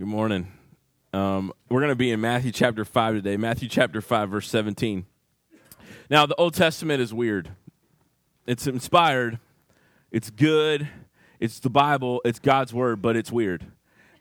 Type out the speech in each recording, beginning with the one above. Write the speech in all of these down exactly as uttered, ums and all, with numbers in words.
Good morning. Um, we're going to be in Matthew chapter five today. Matthew chapter five, verse seventeen. Now, the Old Testament is weird. It's inspired. It's good. It's the Bible. It's God's word, but it's weird.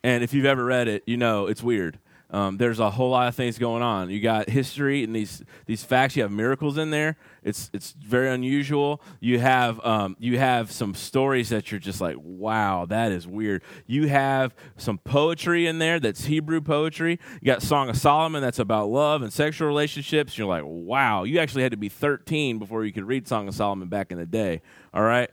And if you've ever read it, you know it's weird. Um, there's a whole lot of things going on. You got history and these these facts. You have miracles in there. It's it's very unusual. You have um, you have some stories that you're just like, wow, that is weird. You have some poetry in there that's Hebrew poetry. You got Song of Solomon that's about love and sexual relationships. You're like, wow, you actually had to be thirteen before you could read Song of Solomon back in the day. All right?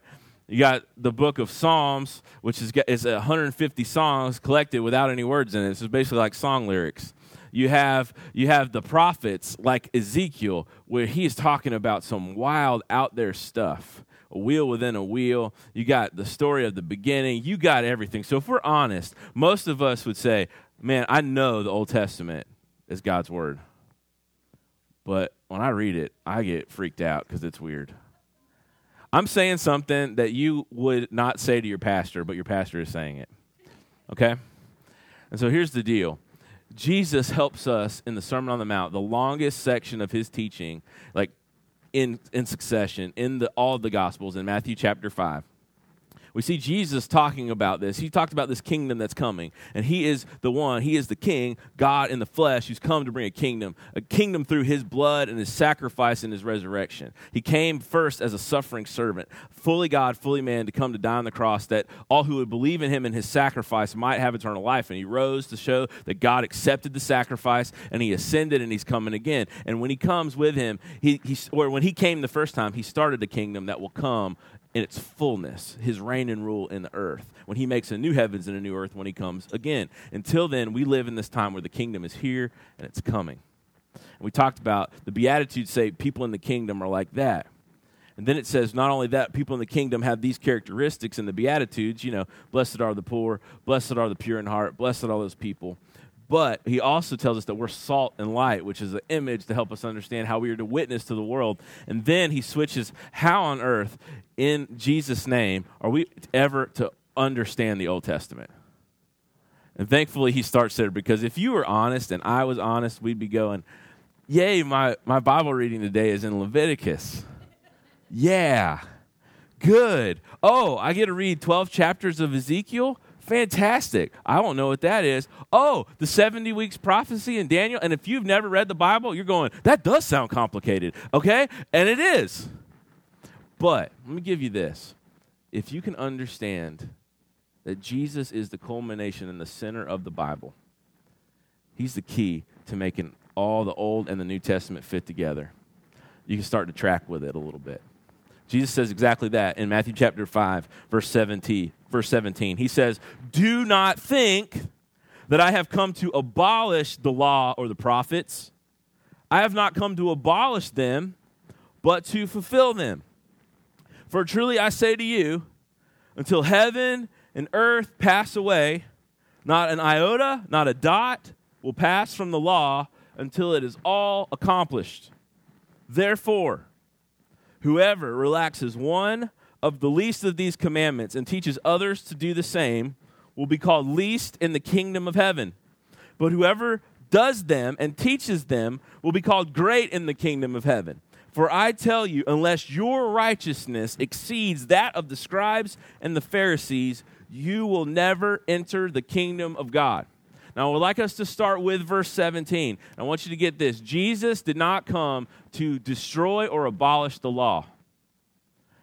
You got the book of Psalms, which is is one hundred fifty songs collected without any words in it. This is basically like song lyrics. You have you have the prophets like Ezekiel, where he is talking about some wild out there stuff, a wheel within a wheel. You got the story of the beginning. You got everything. So if we're honest, most of us would say, man, I know the Old Testament is God's word. But when I read it, I get freaked out because it's weird. I'm saying something that you would not say to your pastor, but your pastor is saying it. Okay? And so here's the deal. Jesus helps us in the Sermon on the Mount, the longest section of his teaching, like in in succession, in the, all of the Gospels, in Matthew chapter five. We see Jesus talking about this. He talked about this kingdom that's coming, and he is the one, he is the king, God in the flesh, who's come to bring a kingdom, a kingdom through his blood and his sacrifice and his resurrection. He came first as a suffering servant, fully God, fully man, to come to die on the cross that all who would believe in him and his sacrifice might have eternal life. And he rose to show that God accepted the sacrifice, and he ascended, and he's coming again. And when he comes with him, he, he or when he came the first time, he started a kingdom that will come in its fullness, his reign and rule in the earth, when he makes a new heavens and a new earth when he comes again. Until then, we live in this time where the kingdom is here and it's coming. And we talked about the Beatitudes say people in the kingdom are like that. And then it says not only that, people in the kingdom have these characteristics in the Beatitudes, you know, blessed are the poor, blessed are the pure in heart, blessed are those people. But he also tells us that we're salt and light, which is an image to help us understand how we are to witness to the world. And then he switches how on earth, in Jesus' name, are we ever to understand the Old Testament? And thankfully he starts there, because if you were honest and I was honest, we'd be going, yay, my, my Bible reading today is in Leviticus. Yeah, good. Oh, I get to read twelve chapters of Ezekiel? Fantastic. I won't know what that is. Oh, the seventy weeks prophecy in Daniel. And if you've never read the Bible, you're going, that does sound complicated, okay? And it is. But let me give you this. If you can understand that Jesus is the culmination and the center of the Bible, he's the key to making all the Old and the New Testament fit together. You can start to track with it a little bit. Jesus says exactly that in Matthew chapter five, verse seventeen. Verse seventeen, he says, do not think that I have come to abolish the law or the prophets. I have not come to abolish them, but to fulfill them. For truly I say to you, until heaven and earth pass away, not an iota, not a dot will pass from the law until it is all accomplished. Therefore, whoever relaxes one of the least of these commandments and teaches others to do the same will be called least in the kingdom of heaven. But whoever does them and teaches them will be called great in the kingdom of heaven. For I tell you, unless your righteousness exceeds that of the scribes and the Pharisees, you will never enter the kingdom of God. Now, I would like us to start with verse seventeen. I want you to get this. Jesus did not come to destroy or abolish the law.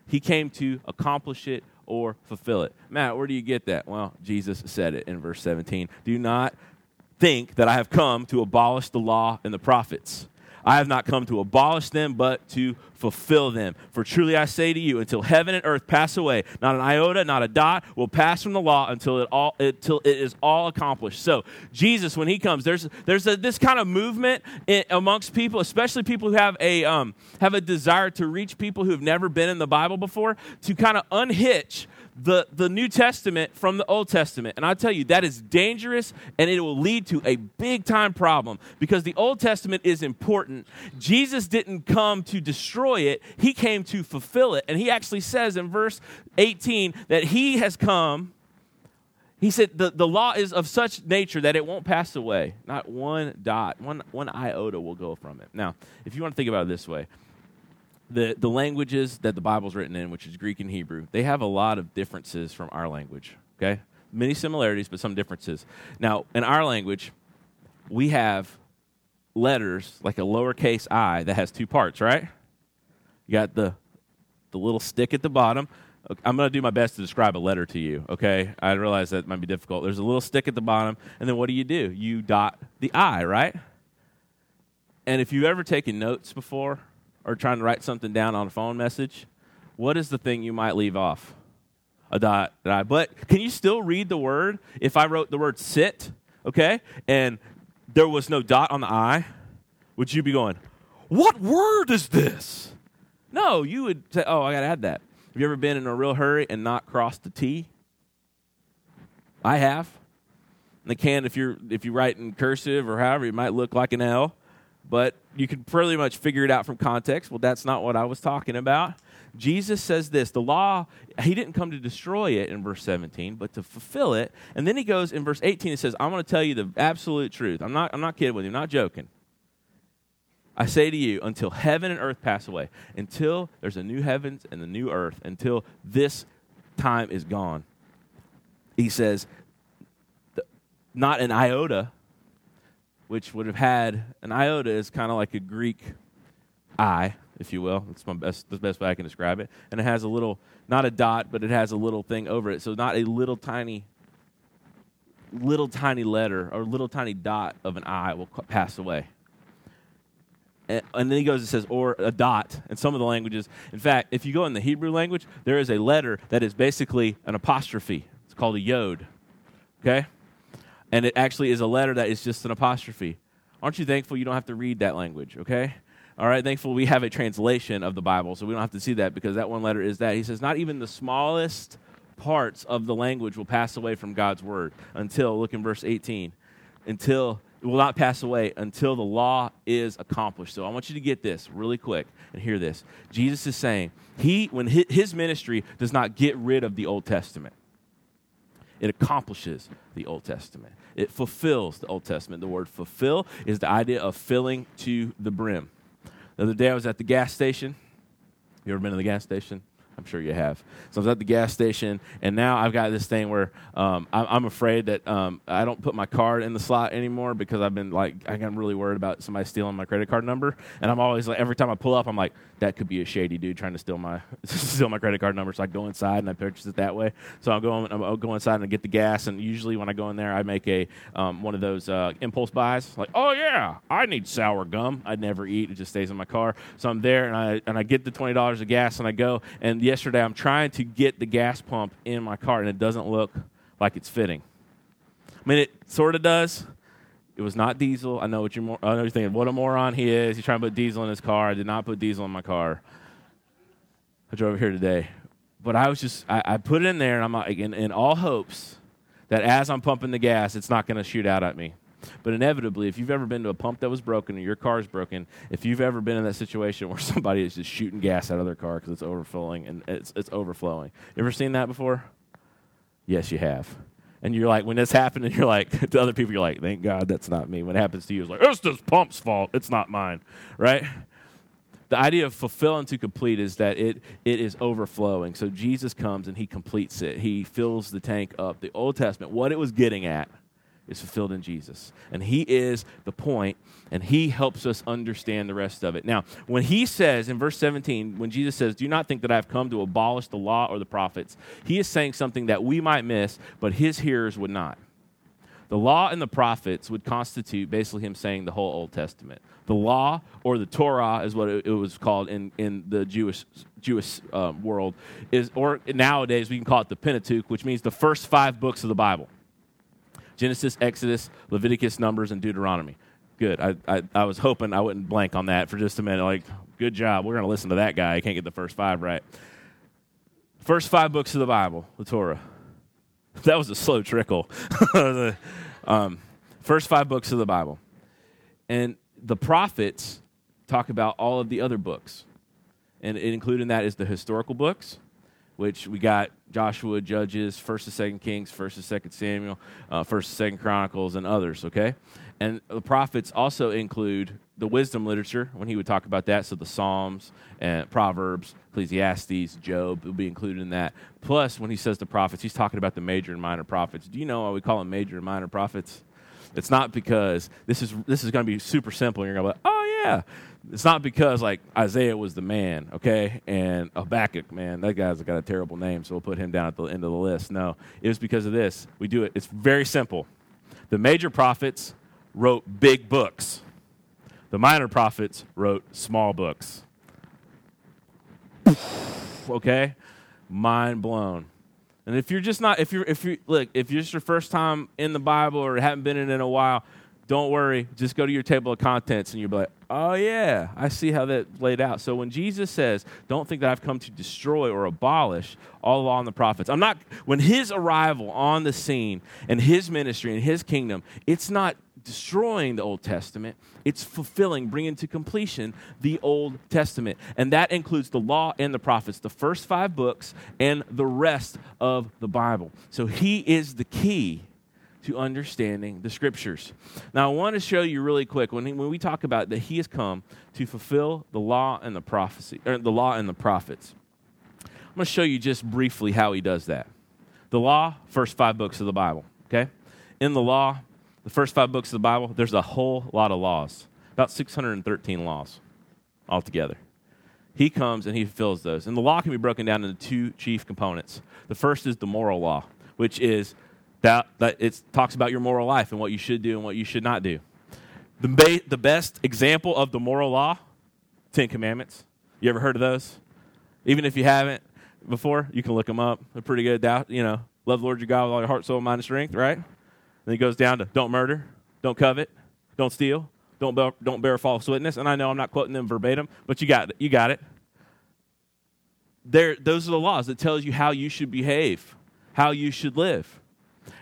He came to accomplish it or fulfill it. Matt, where do you get that? Well, Jesus said it in verse seventeen. Do not think that I have come to abolish the law and the prophets. I have not come to abolish them, but to fulfill them. For truly I say to you, until heaven and earth pass away, not an iota, not a dot will pass from the law until it all until it is all accomplished. So Jesus, when he comes, there's there's a, this kind of movement in, amongst people, especially people who have a um, have a desire to reach people who have never been in the Bible before, to kind of unhitch the the New Testament from the Old Testament. And I tell you, that is dangerous, and it will lead to a big-time problem, because the Old Testament is important. Jesus didn't come to destroy it. He came to fulfill it. And he actually says in verse eighteen that he has come, He said the, the law is of such nature that it won't pass away. Not one dot, one, one iota will go from it. Now, if you want to think about it this way, the, the languages that the Bible's written in, which is Greek and Hebrew, they have a lot of differences from our language, okay? Many similarities, but some differences. Now, in our language, we have letters like a lowercase I that has two parts, right? You got the the little stick at the bottom. I'm going to do my best to describe a letter to you, okay? I realize that might be difficult. There's a little stick at the bottom, and then what do you do? You dot the I, right? And if you've ever taken notes before or trying to write something down on a phone message, what is the thing you might leave off? A dot, an I. But can you still read the word? If I wrote the word sit, okay, and there was no dot on the I, would you be going, what word is this? No, you would say, oh, I got to add that. Have you ever been in a real hurry and not crossed the T? I have. And they can if you're if you write in cursive or however, it might look like an L, but you can pretty much figure it out from context. Well, that's not what I was talking about. Jesus says this, the law, he didn't come to destroy it in verse seventeen, but to fulfill it. And then he goes in verse eighteen and says, I'm going to tell you the absolute truth. I'm not I'm not kidding with you, I'm not joking. I say to you, until heaven and earth pass away, until there's a new heavens and a new earth, until this time is gone, he says, not an iota, which would have had, an iota is kind of like a Greek I, if you will. That's my best, the best way I can describe it. And it has a little, not a dot, but it has a little thing over it. So not a little tiny, little tiny letter or little tiny dot of an I will pass away. And then he goes and says, or a dot in some of the languages. In fact, if you go in the Hebrew language, there is a letter that is basically an apostrophe. It's called a yod, okay? And it actually is a letter that is just an apostrophe. Aren't you thankful you don't have to read that language, okay? All right, thankful we have a translation of the Bible, so we don't have to see that because that one letter is that. He says, not even the smallest parts of the language will pass away from God's word until, look in verse eighteen, until... it will not pass away until the law is accomplished. So I want you to get this really quick and hear this. Jesus is saying, he, when his ministry does not get rid of the Old Testament, it accomplishes the Old Testament. It fulfills the Old Testament. The word fulfill is the idea of filling to the brim. The other day I was at the gas station. You ever been to the gas station? I'm sure you have. So I was at the gas station, and now I've got this thing where um, I'm afraid that um, I don't put my card in the slot anymore because I've been like, I'm really worried about somebody stealing my credit card number. And I'm always like, every time I pull up, I'm like, that could be a shady dude trying to steal my steal my credit card number. So I go inside and I purchase it that way. So I'll go I'll go inside and I get the gas. And usually when I go in there, I make a um, one of those uh, impulse buys. Like, oh yeah, I need sour gum. I never eat. It just stays in my car. So I'm there and I and I get the twenty dollars of gas and I go and yesterday, I'm trying to get the gas pump in my car, and it doesn't look like it's fitting. I mean, it sort of does. It was not diesel. I know what you're, I know you're thinking, what a moron he is. He's trying to put diesel in his car. I did not put diesel in my car. I drove here today. But I was just, I, I put it in there, and I'm like, in, in all hopes that as I'm pumping the gas, it's not going to shoot out at me. But inevitably, if you've ever been to a pump that was broken or your car's broken, if you've ever been in that situation where somebody is just shooting gas out of their car because it's overflowing and it's it's overflowing. You ever seen that before? Yes, you have. And you're like, when this happened, and you're like, to other people, you're like, thank God that's not me. When it happens to you, it's like, it's this pump's fault. It's not mine, right? The idea of fulfilling to complete is that it it is overflowing. So Jesus comes and he completes it. He fills the tank up. The Old Testament, what it was getting at, is fulfilled in Jesus. And he is the point, and he helps us understand the rest of it. Now, when he says in verse seventeen, when Jesus says, do not think that I have come to abolish the law or the prophets, he is saying something that we might miss, but his hearers would not. The law and the prophets would constitute basically him saying the whole Old Testament. The law, or the Torah is what it was called in, in the Jewish Jewish uh, world, is, or nowadays we can call it the Pentateuch, which means the first five books of the Bible. Genesis, Exodus, Leviticus, Numbers, and Deuteronomy. Good. I, I I was hoping I wouldn't blank on that for just a minute. Like, good job. We're going to listen to that guy. He can't get the first five right. First five books of the Bible, the Torah. That was a slow trickle. um, first five books of the Bible. And the prophets talk about all of the other books. And included in that is the historical books, which we got Joshua, Judges, first and second Kings, first and second Samuel, uh, first and second Chronicles, and others, okay? And the prophets also include the wisdom literature, when he would talk about that, so the Psalms, and Proverbs, Ecclesiastes, Job will be included in that. Plus, when he says the prophets, he's talking about the major and minor prophets. Do you know why we call them major and minor prophets? It's not because this is this is going to be super simple, and you're going to be like, oh, yeah. It's not because, like, Isaiah was the man, okay, and Habakkuk, man, that guy's got a terrible name, so we'll put him down at the end of the list. No, it was because of this. We do it. It's very simple. The major prophets wrote big books. The minor prophets wrote small books. Okay? Mind blown. And if you're just not, if you're, if you look, if you're just your first time in the Bible or haven't been in it in a while, don't worry. Just go to your table of contents and you'll be like, oh yeah, I see how that laid out. So when Jesus says, don't think that I've come to destroy or abolish all the law and the prophets. I'm not, when his arrival on the scene and his ministry and his kingdom, it's not destroying the Old Testament, it's fulfilling, bringing to completion the Old Testament. And that includes the law and the prophets, the first five books and the rest of the Bible. So he is the key to understanding the Scriptures. Now, I want to show you really quick, when, he, when we talk about that he has come to fulfill the law and the prophecy, or the law and the prophets. I'm going to show you just briefly how he does that. The law, first five books of the Bible, okay? In the law, the first five books of the Bible, there's a whole lot of laws, about six hundred thirteen laws altogether. He comes and he fulfills those. And the law can be broken down into two chief components. The first is the moral law, which is that, that it talks about your moral life and what you should do and what you should not do. The, ba- the best example of the moral law, Ten Commandments. You ever heard of those? Even if you haven't before, you can look them up. They're pretty good. Doubt, you know, love the Lord your God with all your heart, soul, mind, and strength, right? Then he goes down to don't murder, don't covet, don't steal, don't bear, don't bear false witness. And I know I'm not quoting them verbatim, but you got it. You got it. There, those are the laws that tells you how you should behave, how you should live.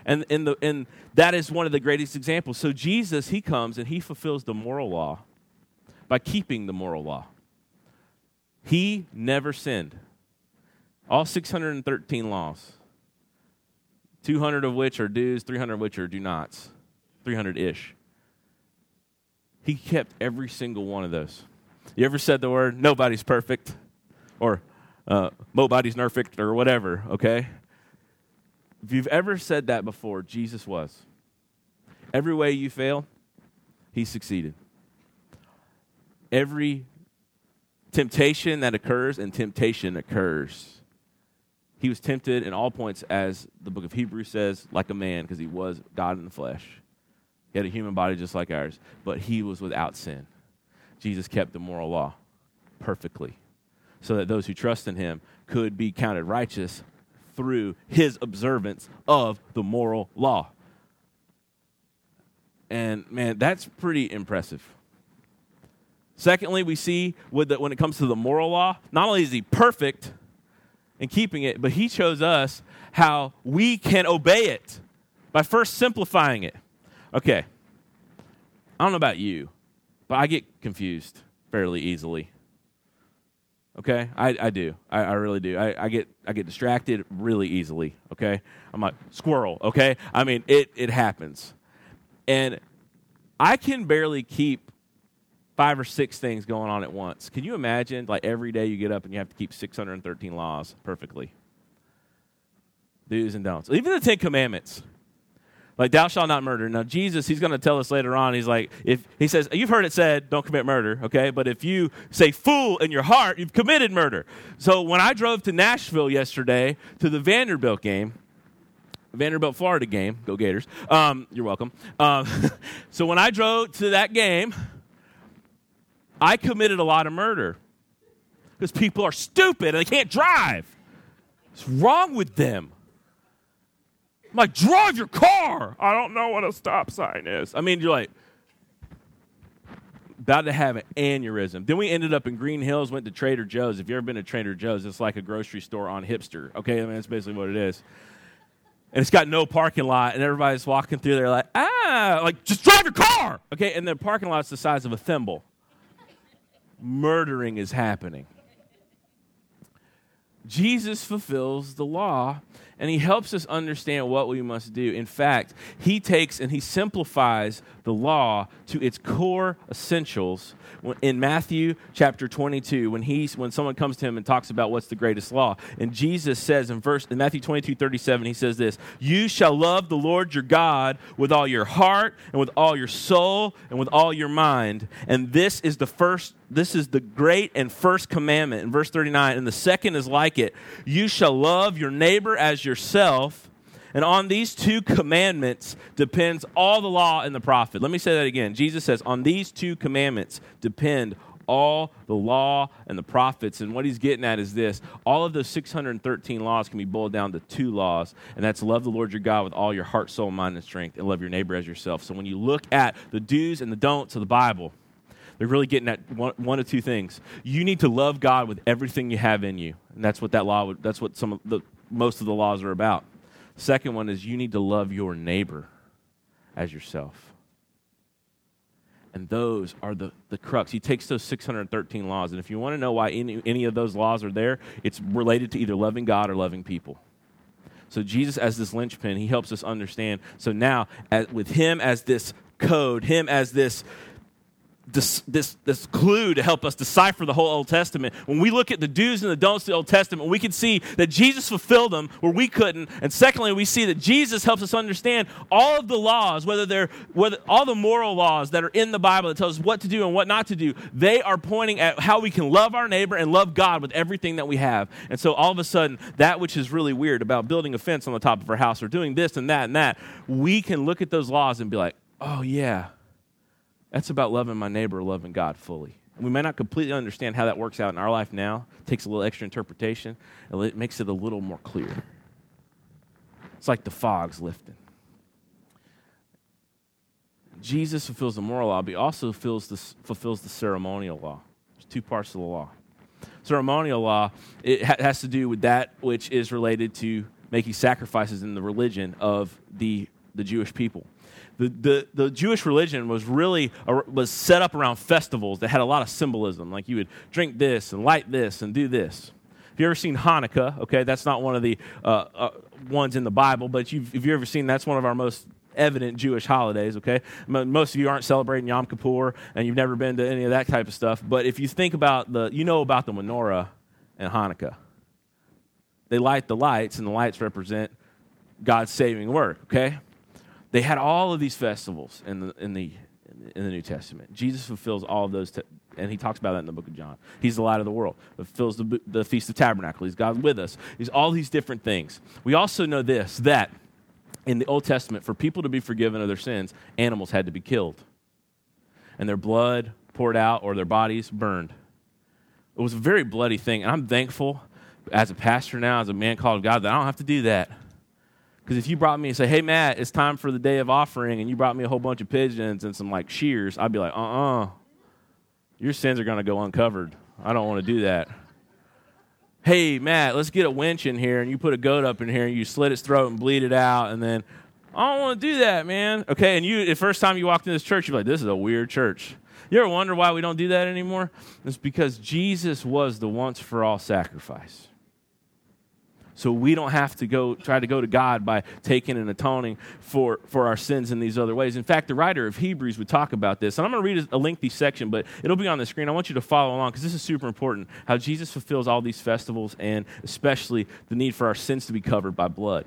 And in the and that is one of the greatest examples. So Jesus, he comes and he fulfills the moral law by keeping the moral law. He never sinned. All six hundred thirteen laws. two hundred of which are do's, three hundred of which are do nots, three hundred-ish. He kept every single one of those. You ever said the word, nobody's perfect, or uh, mobody's nerfect, or whatever, okay? If you've ever said that before, Jesus was. Every way you failed, he succeeded. Every temptation that occurs, and temptation occurs. He was tempted in all points, as the book of Hebrews says, like a man, because he was God in the flesh. He had a human body just like ours, but he was without sin. Jesus kept the moral law perfectly, so that those who trust in him could be counted righteous through his observance of the moral law. And man, that's pretty impressive. Secondly, we see with the, when it comes to the moral law, not only is he perfect and keeping it, but he shows us how we can obey it by first simplifying it. Okay, I don't know about you, but I get confused fairly easily. Okay, I, I do. I, I really do. I, I get I get distracted really easily, okay? I'm like, squirrel, okay? I mean, it it happens. And I can barely keep five or six things going on at once. Can you imagine, like, every day you get up and you have to keep six hundred thirteen laws perfectly? Do's and don'ts. Even the Ten Commandments. Like, thou shalt not murder. Now, Jesus, he's going to tell us later on, he's like, if he says, you've heard it said, don't commit murder, okay? But if you say fool in your heart, you've committed murder. So when I drove to Nashville yesterday to the Vanderbilt game, Vanderbilt, Florida game, go Gators, um, you're welcome. Um, so when I drove to that game, I committed a lot of murder because people are stupid and they can't drive. What's wrong with them? I'm like, drive your car. I don't know what a stop sign is. I mean, you're like, about to have an aneurysm. Then we ended up in Green Hills, went to Trader Joe's. If you've ever been to Trader Joe's, it's like a grocery store on hipster. Okay, I mean, that's basically what it is. And it's got no parking lot, and everybody's walking through there like, ah, like, just drive your car. Okay, and the parking lot's the size of a thimble. Murdering is happening. Jesus fulfills the law, and he helps us understand what we must do. In fact, he takes and he simplifies the law to its core essentials. In Matthew chapter twenty-two, when he when someone comes to him and talks about what's the greatest law, and Jesus says in verse in Matthew twenty-two thirty-seven, he says this: "You shall love the Lord your God with all your heart and with all your soul and with all your mind. And this is the first This is the great and first commandment." In verse thirty-nine, "And the second is like it. You shall love your neighbor as yourself. And on these two commandments depends all the law and the prophet." Let me say that again. Jesus says, on these two commandments depend all the law and the prophets. And what he's getting at is this: all of those six hundred thirteen laws can be boiled down to two laws, and that's love the Lord your God with all your heart, soul, mind, and strength, and love your neighbor as yourself. So when you look at the do's and the don'ts of the Bible, they're really getting at one, one of two things. You need to love God with everything you have in you, and that's what that law. Would, that's what some of the most of the laws are about. Second one is you need to love your neighbor as yourself, and those are the the crux. He takes those six hundred thirteen laws, and if you want to know why any any of those laws are there, it's related to either loving God or loving people. So Jesus, as this linchpin, he helps us understand. So now, as, with him as this code, him as this. This, this this clue to help us decipher the whole Old Testament. When we look at the do's and the don'ts of the Old Testament, we can see that Jesus fulfilled them where we couldn't. And secondly, we see that Jesus helps us understand all of the laws, whether they're whether all the moral laws that are in the Bible that tells us what to do and what not to do. They are pointing at how we can love our neighbor and love God with everything that we have. And so all of a sudden, that which is really weird about building a fence on the top of our house or doing this and that and that, we can look at those laws and be like, oh yeah, that's about loving my neighbor, loving God fully. And we may not completely understand how that works out in our life now. It takes a little extra interpretation, and it makes it a little more clear. It's like the fog's lifting. Jesus fulfills the moral law, but he also fulfills the, fulfills the ceremonial law. There's two parts of the law. Ceremonial law, it ha- has to do with that which is related to making sacrifices in the religion of the, the Jewish people. The, the the Jewish religion was really a, was set up around festivals that had a lot of symbolism. Like you would drink this and light this and do this. If you ever seen Hanukkah, okay, that's not one of the uh, uh, ones in the Bible, but you've, if you've ever seen, that's one of our most evident Jewish holidays. Okay, most of you aren't celebrating Yom Kippur and you've never been to any of that type of stuff. But if you think about the, you know about the menorah and Hanukkah. They light the lights, and the lights represent God's saving work. Okay. They had all of these festivals in the in the in the New Testament. Jesus fulfills all of those, te- and he talks about that in the book of John. He's the light of the world. He fulfills the, the Feast of Tabernacle. He's God with us. He's all these different things. We also know this, that in the Old Testament, for people to be forgiven of their sins, animals had to be killed, and their blood poured out or their bodies burned. It was a very bloody thing, and I'm thankful as a pastor now, as a man called God, that I don't have to do that. Because if you brought me and say, hey, Matt, it's time for the day of offering, and you brought me a whole bunch of pigeons and some, like, shears, I'd be like, uh-uh, your sins are going to go uncovered. I don't want to do that. Hey, Matt, let's get a winch in here, and you put a goat up in here, and you slit its throat and bleed it out, and then, I don't want to do that, man. Okay, and you, the first time you walked into this church, you'd be like, this is a weird church. You ever wonder why we don't do that anymore? It's because Jesus was the once-for-all sacrifice. So we don't have to go try to go to God by taking and atoning for, for our sins in these other ways. In fact, the writer of Hebrews would talk about this. And I'm going to read a lengthy section, but it'll be on the screen. I want you to follow along because this is super important, how Jesus fulfills all these festivals and especially the need for our sins to be covered by blood.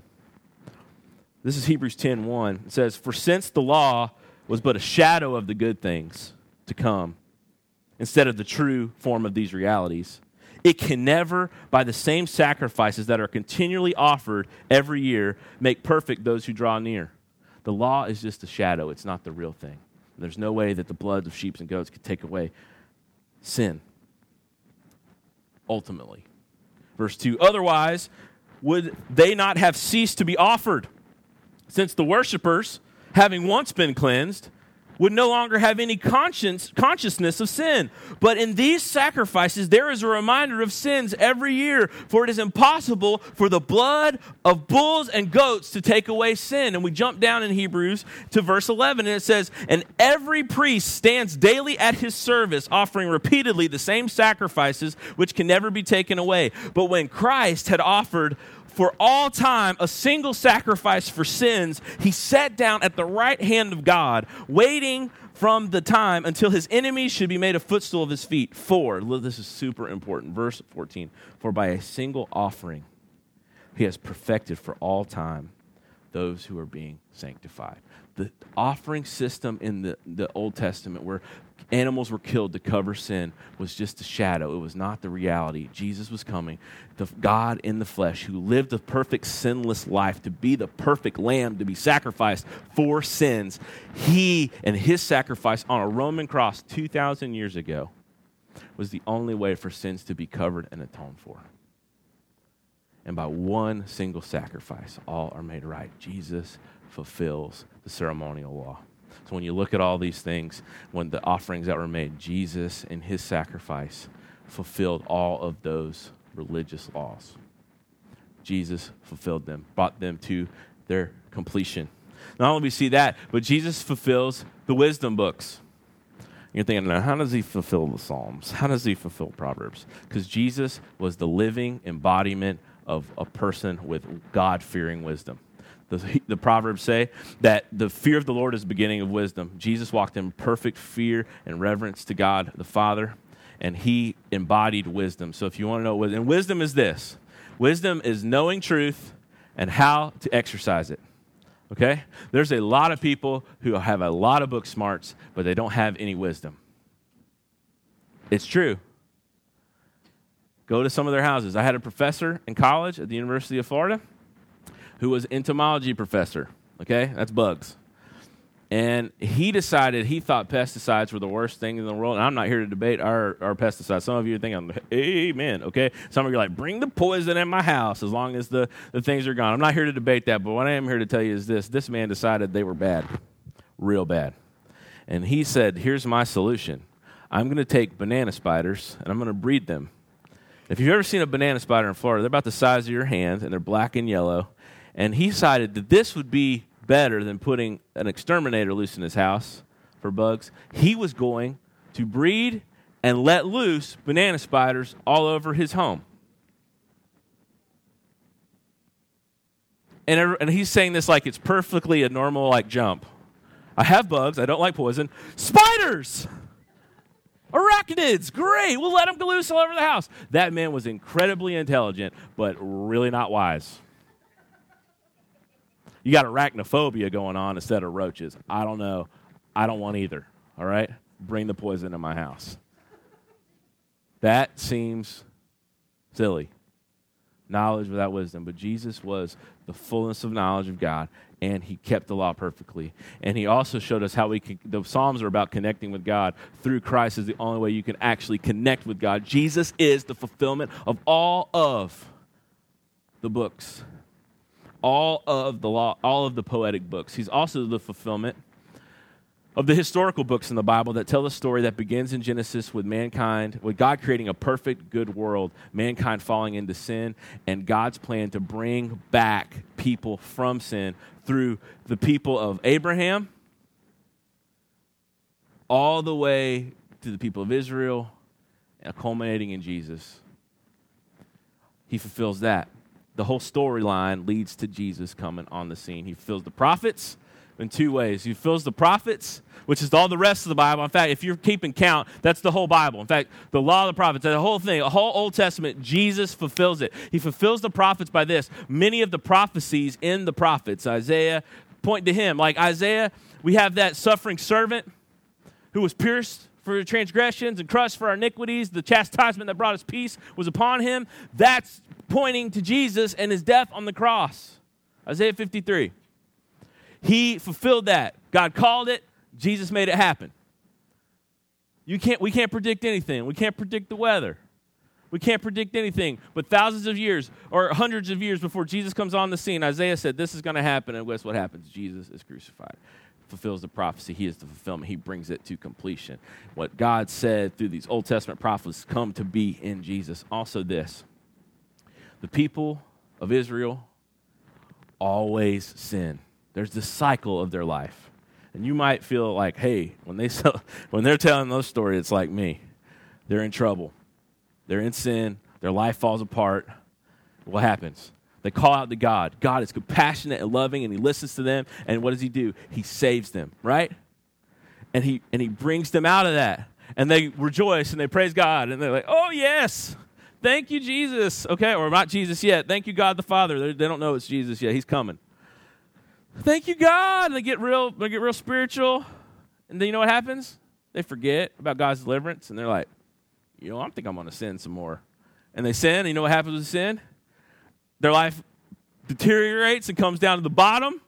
This is Hebrews ten one. It says, "For since the law was but a shadow of the good things to come, instead of the true form of these realities, it can never, by the same sacrifices that are continually offered every year, make perfect those who draw near. The law is just a shadow. It's not the real thing. There's no way that the blood of sheep and goats could take away sin, ultimately." Verse two, "Otherwise, would they not have ceased to be offered, since the worshipers, having once been cleansed, would no longer have any conscience consciousness of sin. But in these sacrifices, there is a reminder of sins every year, for it is impossible for the blood of bulls and goats to take away sin. And we jump down in Hebrews to verse eleven, and it says, and every priest stands daily at his service, offering repeatedly the same sacrifices, which can never be taken away. But when Christ had offered for all time a single sacrifice for sins, he sat down at the right hand of God, waiting from the time until his enemies should be made a footstool of his feet. For, this is super important, verse fourteen, for by a single offering he has perfected for all time those who are being sanctified. The offering system in the, the Old Testament where animals were killed to cover sin was just a shadow. It was not the reality. Jesus was coming, the God in the flesh who lived a perfect sinless life to be the perfect lamb to be sacrificed for sins. He and his sacrifice on a Roman cross two thousand years ago was the only way for sins to be covered and atoned for. And by one single sacrifice, all are made right. Jesus fulfills the ceremonial law. So when you look at all these things, when the offerings that were made, Jesus and his sacrifice fulfilled all of those religious laws. Jesus fulfilled them, brought them to their completion. Not only do we see that, but Jesus fulfills the wisdom books. You're thinking, now, how does he fulfill the Psalms? How does he fulfill Proverbs? Because Jesus was the living embodiment of a person with God-fearing wisdom. The, the Proverbs say that the fear of the Lord is the beginning of wisdom. Jesus walked in perfect fear and reverence to God the Father, and he embodied wisdom. So if you want to know wisdom, and wisdom is this. Wisdom is knowing truth and how to exercise it, okay? There's a lot of people who have a lot of book smarts, but they don't have any wisdom. It's true. Go to some of their houses. I had a professor in college at the University of Florida who was an entomology professor, okay? That's bugs. And he decided he thought pesticides were the worst thing in the world, and I'm not here to debate our, our pesticides. Some of you are thinking, amen, okay? Some of you are like, bring the poison in my house as long as the, the things are gone. I'm not here to debate that, but what I am here to tell you is this. This man decided they were bad, real bad. And he said, here's my solution. I'm going to take banana spiders, and I'm going to breed them. If you've ever seen a banana spider in Florida, they're about the size of your hand, and they're black and yellow. And he decided that this would be better than putting an exterminator loose in his house for bugs. He was going to breed and let loose banana spiders all over his home. And, every, and he's saying this like it's perfectly a normal like jump. I have bugs. I don't like poison. Spiders! Arachnids, great, we'll let them loose all over the house. That man was incredibly intelligent, but really not wise. You got arachnophobia going on instead of roaches. I don't know. I don't want either, all right? Bring the poison to my house. That seems silly. Knowledge without wisdom. But Jesus was the fullness of knowledge of God, and he kept the law perfectly. And he also showed us how we could, the Psalms are about connecting with God. Through Christ is the only way you can actually connect with God. Jesus is the fulfillment of all of the books, all of the law, all of the poetic books. He's also the fulfillment of the historical books in the Bible that tell the story that begins in Genesis with mankind, with God creating a perfect, good world, mankind falling into sin, and God's plan to bring back people from sin through the people of Abraham, all the way to the people of Israel, and culminating in Jesus. He fulfills that. The whole storyline leads to Jesus coming on the scene. He fulfills the prophets in two ways. He fulfills the prophets, which is all the rest of the Bible. In fact, if you're keeping count, that's the whole Bible. In fact, the law of the prophets, the whole thing, the whole Old Testament, Jesus fulfills it. He fulfills the prophets by this. Many of the prophecies in the prophets, Isaiah, point to him. Like Isaiah, we have that suffering servant who was pierced for transgressions and crushed for our iniquities. The chastisement that brought us peace was upon him. That's pointing to Jesus and his death on the cross. Isaiah fifty-three. He fulfilled that. God called it. Jesus made it happen. You can't, we can't predict anything. We can't predict the weather. We can't predict anything. But thousands of years or hundreds of years before Jesus comes on the scene, Isaiah said, this is going to happen. And guess what happens? Jesus is crucified. fulfills the prophecy. He is the fulfillment. He brings it to completion. What God said through these Old Testament prophets come to be in Jesus. Also this, the people of Israel always sin. There's this cycle of their life. And you might feel like, hey, when, they, when they're telling those stories, it's like me. They're in trouble. They're in sin. Their life falls apart. What happens? They call out to God. God is compassionate and loving, and he listens to them. And what does he do? He saves them, right? And he and he brings them out of that. And they rejoice, and they praise God. And they're like, oh, yes, thank you, Jesus. Okay, or not Jesus yet. Thank you, God the Father. They, they don't know it's Jesus yet. He's coming. Thank you, God. They get real, they get real spiritual. And then you know what happens? They forget about God's deliverance, and they're like, you know, I think I'm going to sin some more. And they sin, and you know what happens with sin? Their life deteriorates and comes down to the bottom,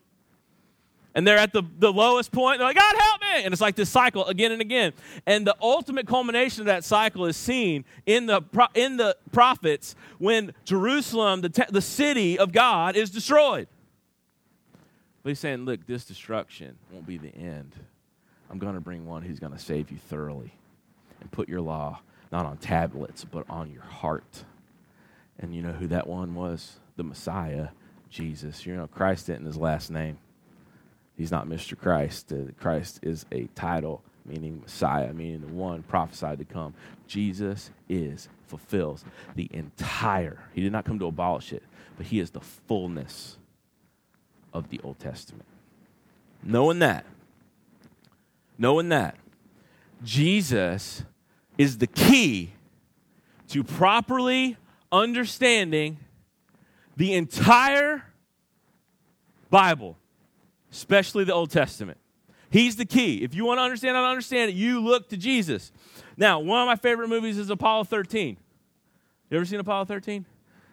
and they're at the, the lowest point. They're like, God, help me! And it's like this cycle again and again. And the ultimate culmination of that cycle is seen in the in the prophets when Jerusalem, the, te- the city of God, is destroyed. But he's saying, look, this destruction won't be the end. I'm going to bring one who's going to save you thoroughly and put your law not on tablets but on your heart. And you know who that one was? The Messiah, Jesus. You know, Christ isn't his last name. He's not Mister Christ. Uh, Christ is a title, meaning Messiah, meaning the one prophesied to come. Jesus is, fulfills the entire. He did not come to abolish it, but he is the fullness of the Old Testament. Knowing that, knowing that, Jesus is the key to properly understanding the entire Bible, especially the Old Testament. He's the key. If you want to understand how to understand it, you look to Jesus. Now, one of my favorite movies is Apollo thirteen. You ever seen Apollo thirteen?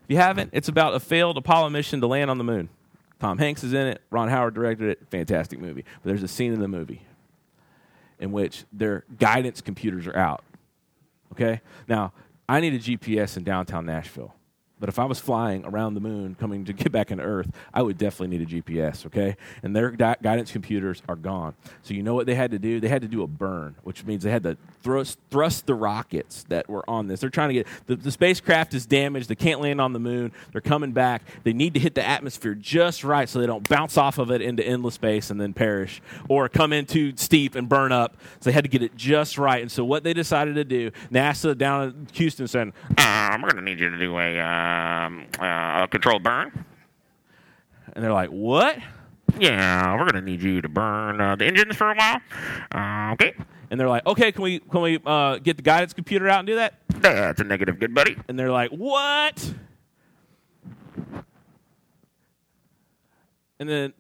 If you haven't, it's about a failed Apollo mission to land on the moon. Tom Hanks is in it. Ron Howard directed it. Fantastic movie. But there's a scene in the movie in which their guidance computers are out. Okay? Now, I need a G P S in downtown Nashville. But if I was flying around the moon coming to get back into Earth, I would definitely need a G P S, okay? And their di- guidance computers are gone. So you know what they had to do? They had to do a burn, which means they had to thrust, thrust the rockets that were on this. They're trying to get, the, the spacecraft is damaged. They can't land on the moon. They're coming back. They need to hit the atmosphere just right so they don't bounce off of it into endless space and then perish or come in too steep and burn up. So they had to get it just right. And so what they decided to do, NASA down in Houston said, um, we're going to need you to do a... Uh Um, uh, a controlled burn. And they're like, what? Yeah, we're going to need you to burn uh, the engines for a while. Uh, okay. And they're like, okay, can we can we uh, get the guidance computer out and do that? That's a negative, good buddy. And they're like, what? And then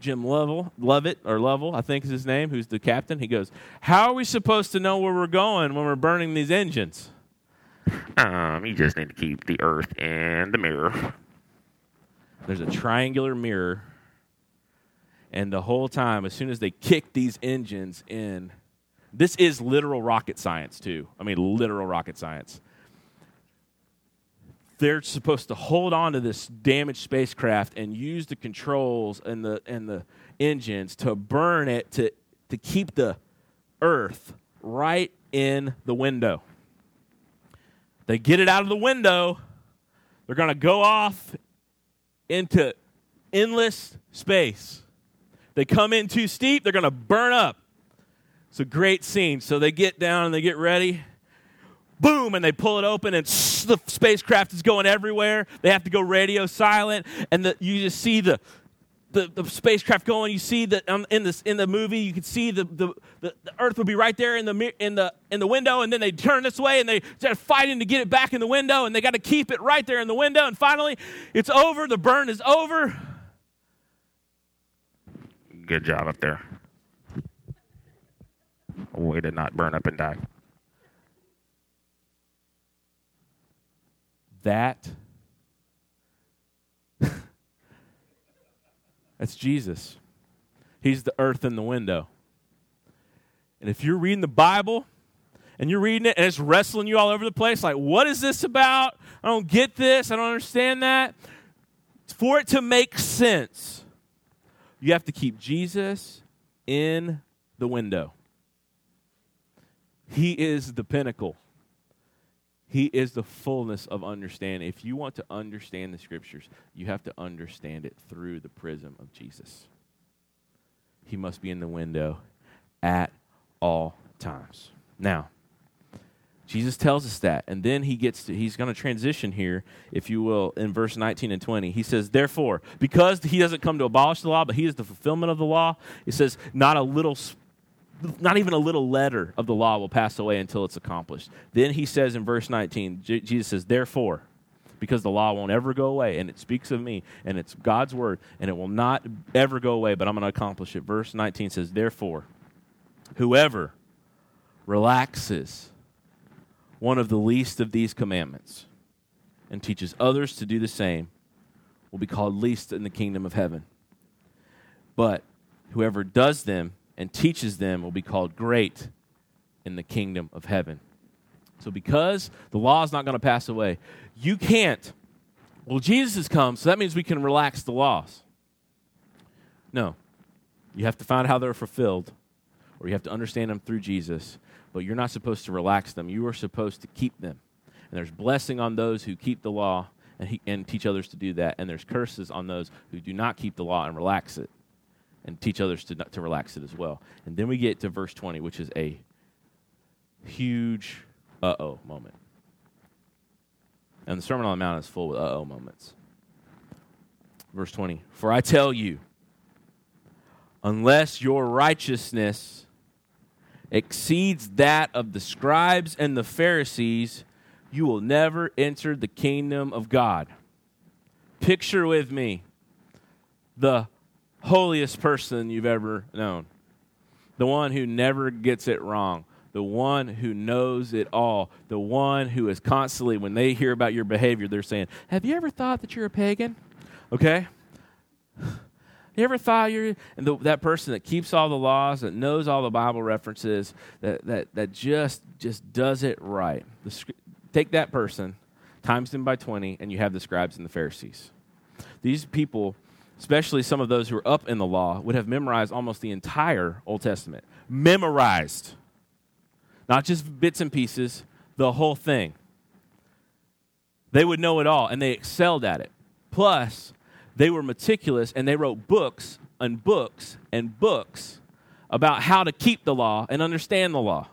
Jim Lovell, Lovett, or Lovell, I think is his name, who's the captain, he goes, how are we supposed to know where we're going when we're burning these engines? Um, you just need to keep the earth and the mirror. There's a triangular mirror. And the whole time, as soon as they kick these engines in, this is literal rocket science, too. I mean, literal rocket science. They're supposed to hold on to this damaged spacecraft and use the controls and the and the engines to burn it to, to keep the earth right in the window. They get it out of the window. They're going to go off into endless space. They come in too steep. They're going to burn up. It's a great scene. So they get down and they get ready. Boom, and they pull it open, and shh, the spacecraft is going everywhere. They have to go radio silent, and the, you just see the, the, the spacecraft going. You see that um, in this in the movie, you can see the the. The, the earth would be right there in the in the in the window, and then they turn this way, and they start fighting to get it back in the window, and they got to keep it right there in the window. And finally, it's over. The burn is over. Good job up there. A way to not burn up and die. That. That's Jesus. He's the earth in the window. And if you're reading the Bible and you're reading it and it's wrestling you all over the place, like, what is this about? I don't get this. I don't understand that. For it to make sense, You have to keep Jesus in the window. He is the pinnacle. He is the fullness of understanding. If you want to understand the Scriptures, you have to understand it through the prism of Jesus. He must be in the window at all times. Now, Jesus tells us that, and then he gets to, he's going to transition here, if you will, in verse nineteen and twenty. He says, therefore, because he doesn't come to abolish the law, but he is the fulfillment of the law, it says, not a little, not even a little letter of the law will pass away until it's accomplished. Then he says in verse nineteen, J- Jesus says, therefore, because the law won't ever go away, and it speaks of me, and it's God's word, and it will not ever go away, but I'm going to accomplish it. Verse nineteen says, therefore, whoever relaxes one of the least of these commandments and teaches others to do the same will be called least in the kingdom of heaven. But whoever does them and teaches them will be called great in the kingdom of heaven. So because the law is not going to pass away, you can't, well, Jesus has come, so that means we can relax the laws. No, you have to find how they're fulfilled, or you have to understand them through Jesus. But you're not supposed to relax them. You are supposed to keep them. And there's blessing on those who keep the law and, he, and teach others to do that. And there's curses on those who do not keep the law and relax it and teach others to, to relax it as well. And then we get to verse twenty, which is a huge uh-oh moment. And the Sermon on the Mount is full with uh-oh moments. Verse twenty, for I tell you, unless your righteousness exceeds that of the scribes and the Pharisees, you will never enter the kingdom of God. Picture with me the holiest person you've ever known, the one who never gets it wrong, the one who knows it all, the one who is constantly, when they hear about your behavior, they're saying, have you ever thought that you're a pagan? Okay? You ever thought you're and the, that person that keeps all the laws, that knows all the Bible references, that that that just just does it right? The, take that person, times them by twenty, and you have the scribes and the Pharisees. These people, especially some of those who are up in the law, would have memorized almost the entire Old Testament. Memorized. Not just bits and pieces, the whole thing. They would know it all, and they excelled at it. Plus, they were meticulous, and they wrote books and books and books about how to keep the law and understand the law.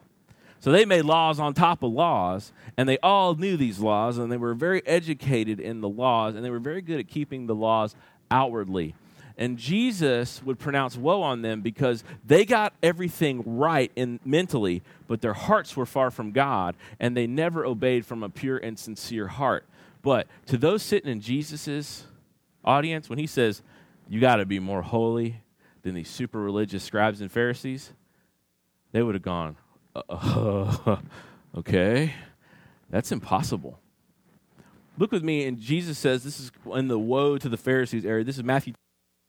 So they made laws on top of laws, and they all knew these laws, and they were very educated in the laws, and they were very good at keeping the laws outwardly. And Jesus would pronounce woe on them because they got everything right in, mentally, but their hearts were far from God, and they never obeyed from a pure and sincere heart. But to those sitting in Jesus's audience, when he says, you got to be more holy than these super religious scribes and Pharisees, they would have gone, uh, okay, that's impossible. Look with me, and Jesus says, this is in the woe to the Pharisees area. This is Matthew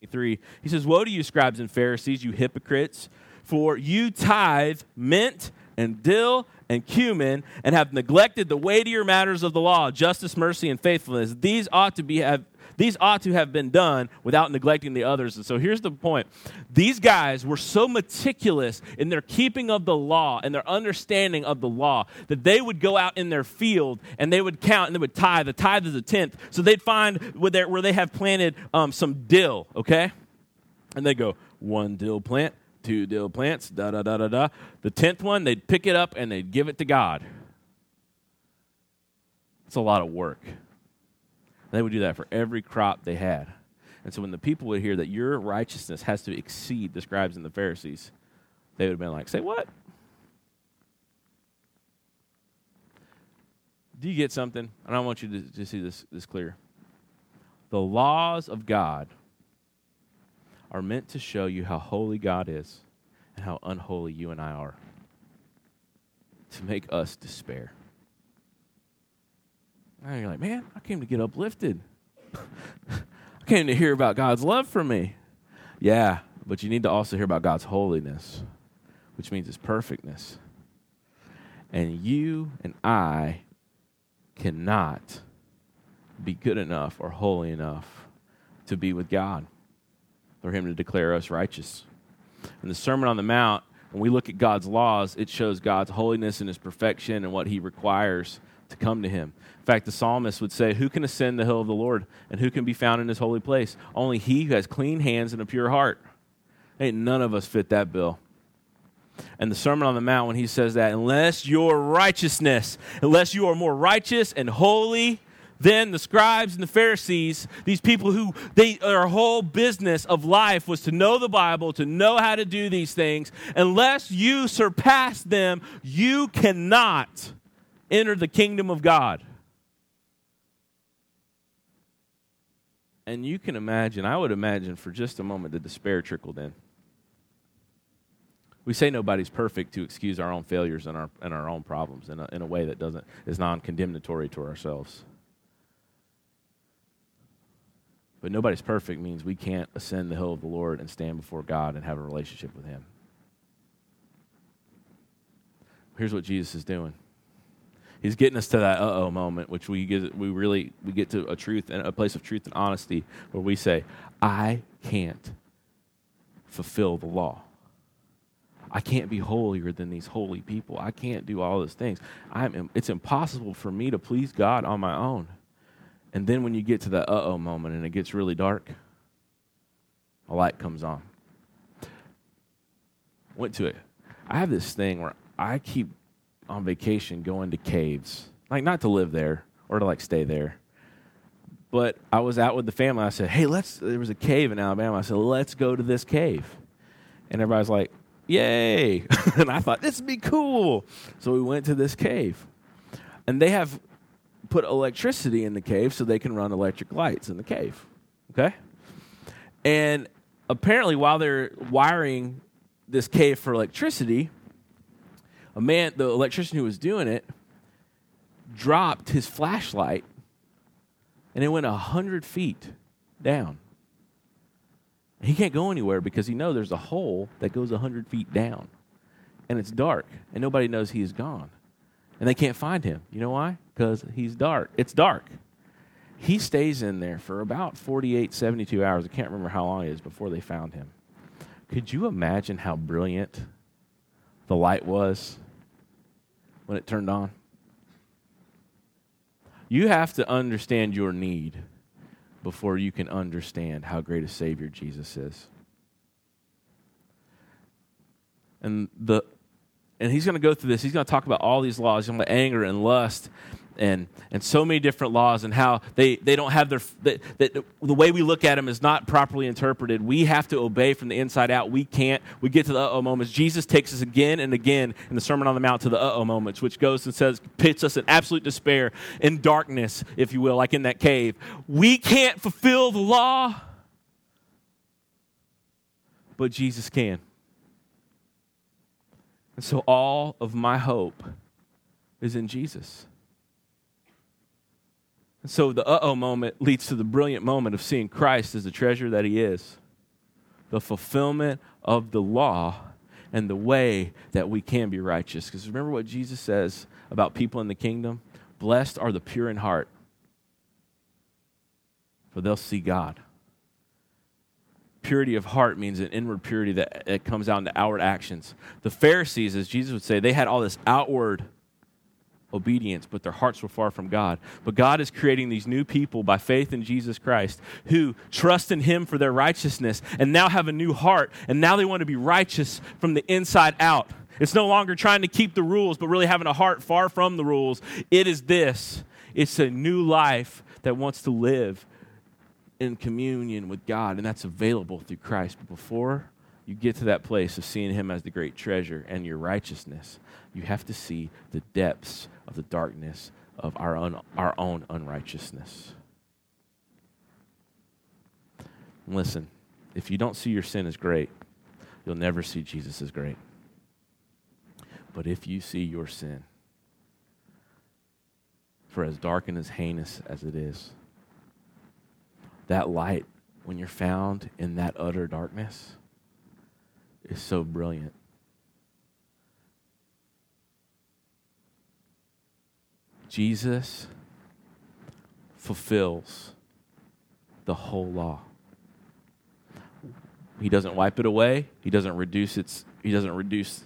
twenty-three. He says, woe to you, scribes and Pharisees, you hypocrites, for you tithe mint and dill and cumin, and have neglected the weightier matters of the law, justice, mercy, and faithfulness. These ought to be have These ought to have been done without neglecting the others. And so here's the point. These guys were so meticulous in their keeping of the law and their understanding of the law that they would go out in their field and they would count and they would tithe. The tithe is a tenth. So they'd find where they have planted um, some dill, okay? And they go, one dill plant, two dill plants, da-da-da-da-da. The tenth one, they'd pick it up and they'd give it to God. It's a lot of work. They would do that for every crop they had. And so when the people would hear that your righteousness has to exceed the scribes and the Pharisees, they would have been like, say what? Do you get something? And I want you to, to see this, this clear. The laws of God are meant to show you how holy God is and how unholy you and I are, to make us despair. And you're like, man, I came to get uplifted. I came to hear about God's love for me. Yeah, but you need to also hear about God's holiness, which means His perfectness. And you and I cannot be good enough or holy enough to be with God. The for him to declare us righteous. In the Sermon on the Mount, when we look at God's laws, it shows God's holiness and his perfection and what he requires to come to him. In fact, the psalmist would say, who can ascend the hill of the Lord, and who can be found in his holy place? Only he who has clean hands and a pure heart. Ain't none of us fit that bill. And the Sermon on the Mount, when he says that, unless your righteousness, unless you are more righteous and holy than the scribes and the Pharisees, these people who, they, their whole business of life was to know the Bible, to know how to do these things, unless you surpass them, you cannot enter the kingdom of God. And you can imagine, I would imagine for just a moment, the despair trickled in. We say nobody's perfect to excuse our own failures and our and our own problems in a, in a way that doesn't is non-condemnatory to ourselves. But nobody's perfect means we can't ascend the hill of the Lord and stand before God and have a relationship with him. Here's what Jesus is doing. He's getting us to that uh-oh moment, which we get, we really we get to a truth and a place of truth and honesty where we say, I can't fulfill the law. I can't be holier than these holy people. I can't do all those things. I'm, it's impossible for me to please God on my own. And then when you get to the uh-oh moment and it gets really dark, a light comes on. Went to it. I have this thing where I keep on vacation going to caves, like not to live there or to like stay there. But I was out with the family. I said, hey, let's, there was a cave in Alabama. I said, let's go to this cave. And everybody's like, yay. And I thought, this would be cool. So we went to this cave. And they have put electricity in the cave so they can run electric lights in the cave. Okay? And apparently while they're wiring this cave for electricity, a man, the electrician who was doing it, dropped his flashlight and it went one hundred feet down. He can't go anywhere because he knows there's a hole that goes one hundred feet down and it's dark and nobody knows he is gone and they can't find him. You know why? Because he's dark. It's dark. He stays in there for about forty-eight, seventy-two hours. I can't remember how long it is before they found him. Could you imagine how brilliant the light was when it turned on? You have to understand your need before you can understand how great a Savior Jesus is. And the and he's going to go through this. He's going to talk about all these laws. He's going to anger and lust and and so many different laws and how they, they don't have their... They, they, the way we look at them is not properly interpreted. We have to obey from the inside out. We can't. We get to the uh-oh moments. Jesus takes us again and again in the Sermon on the Mount to the uh-oh moments, which goes and says, pits us in absolute despair, in darkness, if you will, like in that cave. We can't fulfill the law, but Jesus can. And so all of my hope is in Jesus. And so the uh-oh moment leads to the brilliant moment of seeing Christ as the treasure that he is, the fulfillment of the law and the way that we can be righteous. Because remember what Jesus says about people in the kingdom? Blessed are the pure in heart, for they'll see God. Purity of heart means an inward purity that it comes out into outward actions. The Pharisees, as Jesus would say, they had all this outward obedience, but their hearts were far from God. But God is creating these new people by faith in Jesus Christ who trust in him for their righteousness and now have a new heart, and now they want to be righteous from the inside out. It's no longer trying to keep the rules, but really having a heart far from the rules. It is this. It's a new life that wants to live in communion with God, and that's available through Christ. But before you get to that place of seeing him as the great treasure and your righteousness, you have to see the depths of the darkness of our own, our own unrighteousness. And listen, if you don't see your sin as great, you'll never see Jesus as great. But if you see your sin for as dark and as heinous as it is, that light, when you're found in that utter darkness, is so brilliant. Jesus fulfills the whole law. He doesn't wipe it away. He doesn't reduce its. He doesn't reduce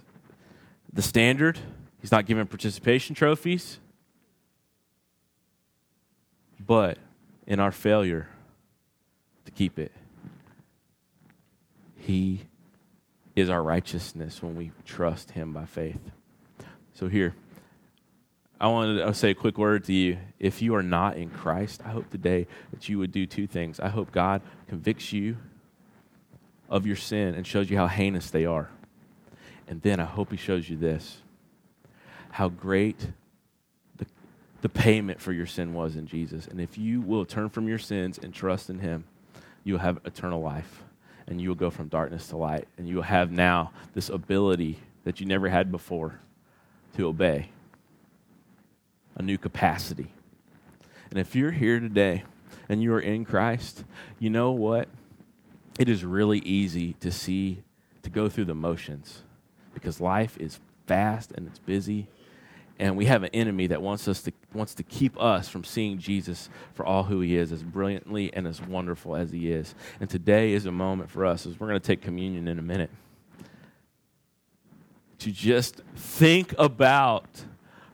the standard. He's not giving participation trophies. But in our failure to keep it, He is our righteousness when we trust Him by faith. So here, I wanted to say a quick word to you. If you are not in Christ, I hope today that you would do two things. I hope God convicts you of your sin and shows you how heinous they are. And then I hope He shows you this, how great the, the payment for your sin was in Jesus. And if you will turn from your sins and trust in Him, you'll have eternal life. And you will go from darkness to light. And you will have now this ability that you never had before to obey. A new capacity. And if you're here today and you are in Christ, you know what? It is really easy to see, to go through the motions. Because life is fast and it's busy. And we have an enemy that wants us to wants to keep us from seeing Jesus for all who He is, as brilliantly and as wonderful as He is. And today is a moment for us, as we're going to take communion in a minute, to just think about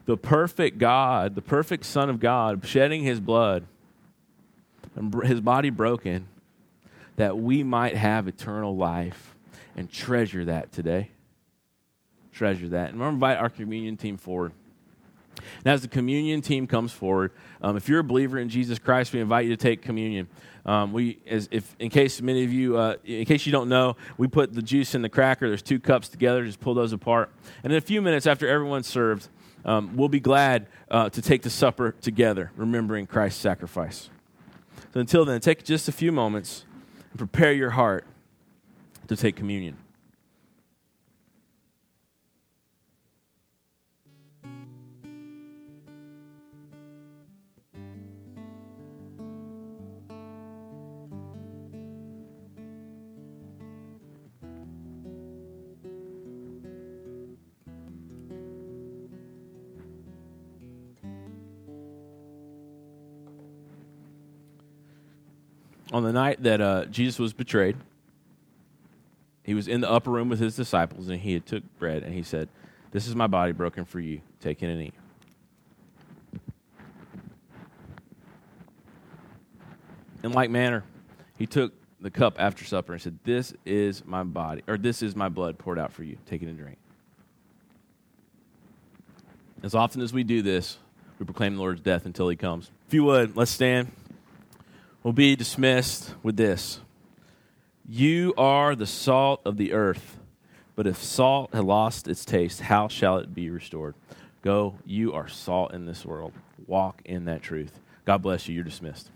the perfect God, the perfect Son of God, shedding His blood, and His body broken, that we might have eternal life, and treasure that today. Treasure that. And we're going to invite our communion team forward. And as the communion team comes forward, um, if you're a believer in Jesus Christ, we invite you to take communion. Um, we, as if in case many of you, uh, in case you don't know, we put the juice in the cracker. There's two cups together. Just pull those apart. And in a few minutes after everyone's served, um, we'll be glad uh, to take the supper together, remembering Christ's sacrifice. So until then, take just a few moments and prepare your heart to take communion. On the night that uh, Jesus was betrayed, He was in the upper room with His disciples, and He had took bread, and He said, "This is my body broken for you. Take it and eat." In like manner, He took the cup after supper and said, "This is my body, or this is my blood poured out for you. Take it and drink." As often as we do this, we proclaim the Lord's death until He comes. If you would, let's stand. We'll be dismissed with this. You are the salt of the earth, but if salt had lost its taste, how shall it be restored? Go, you are salt in this world. Walk in that truth. God bless you. You're dismissed.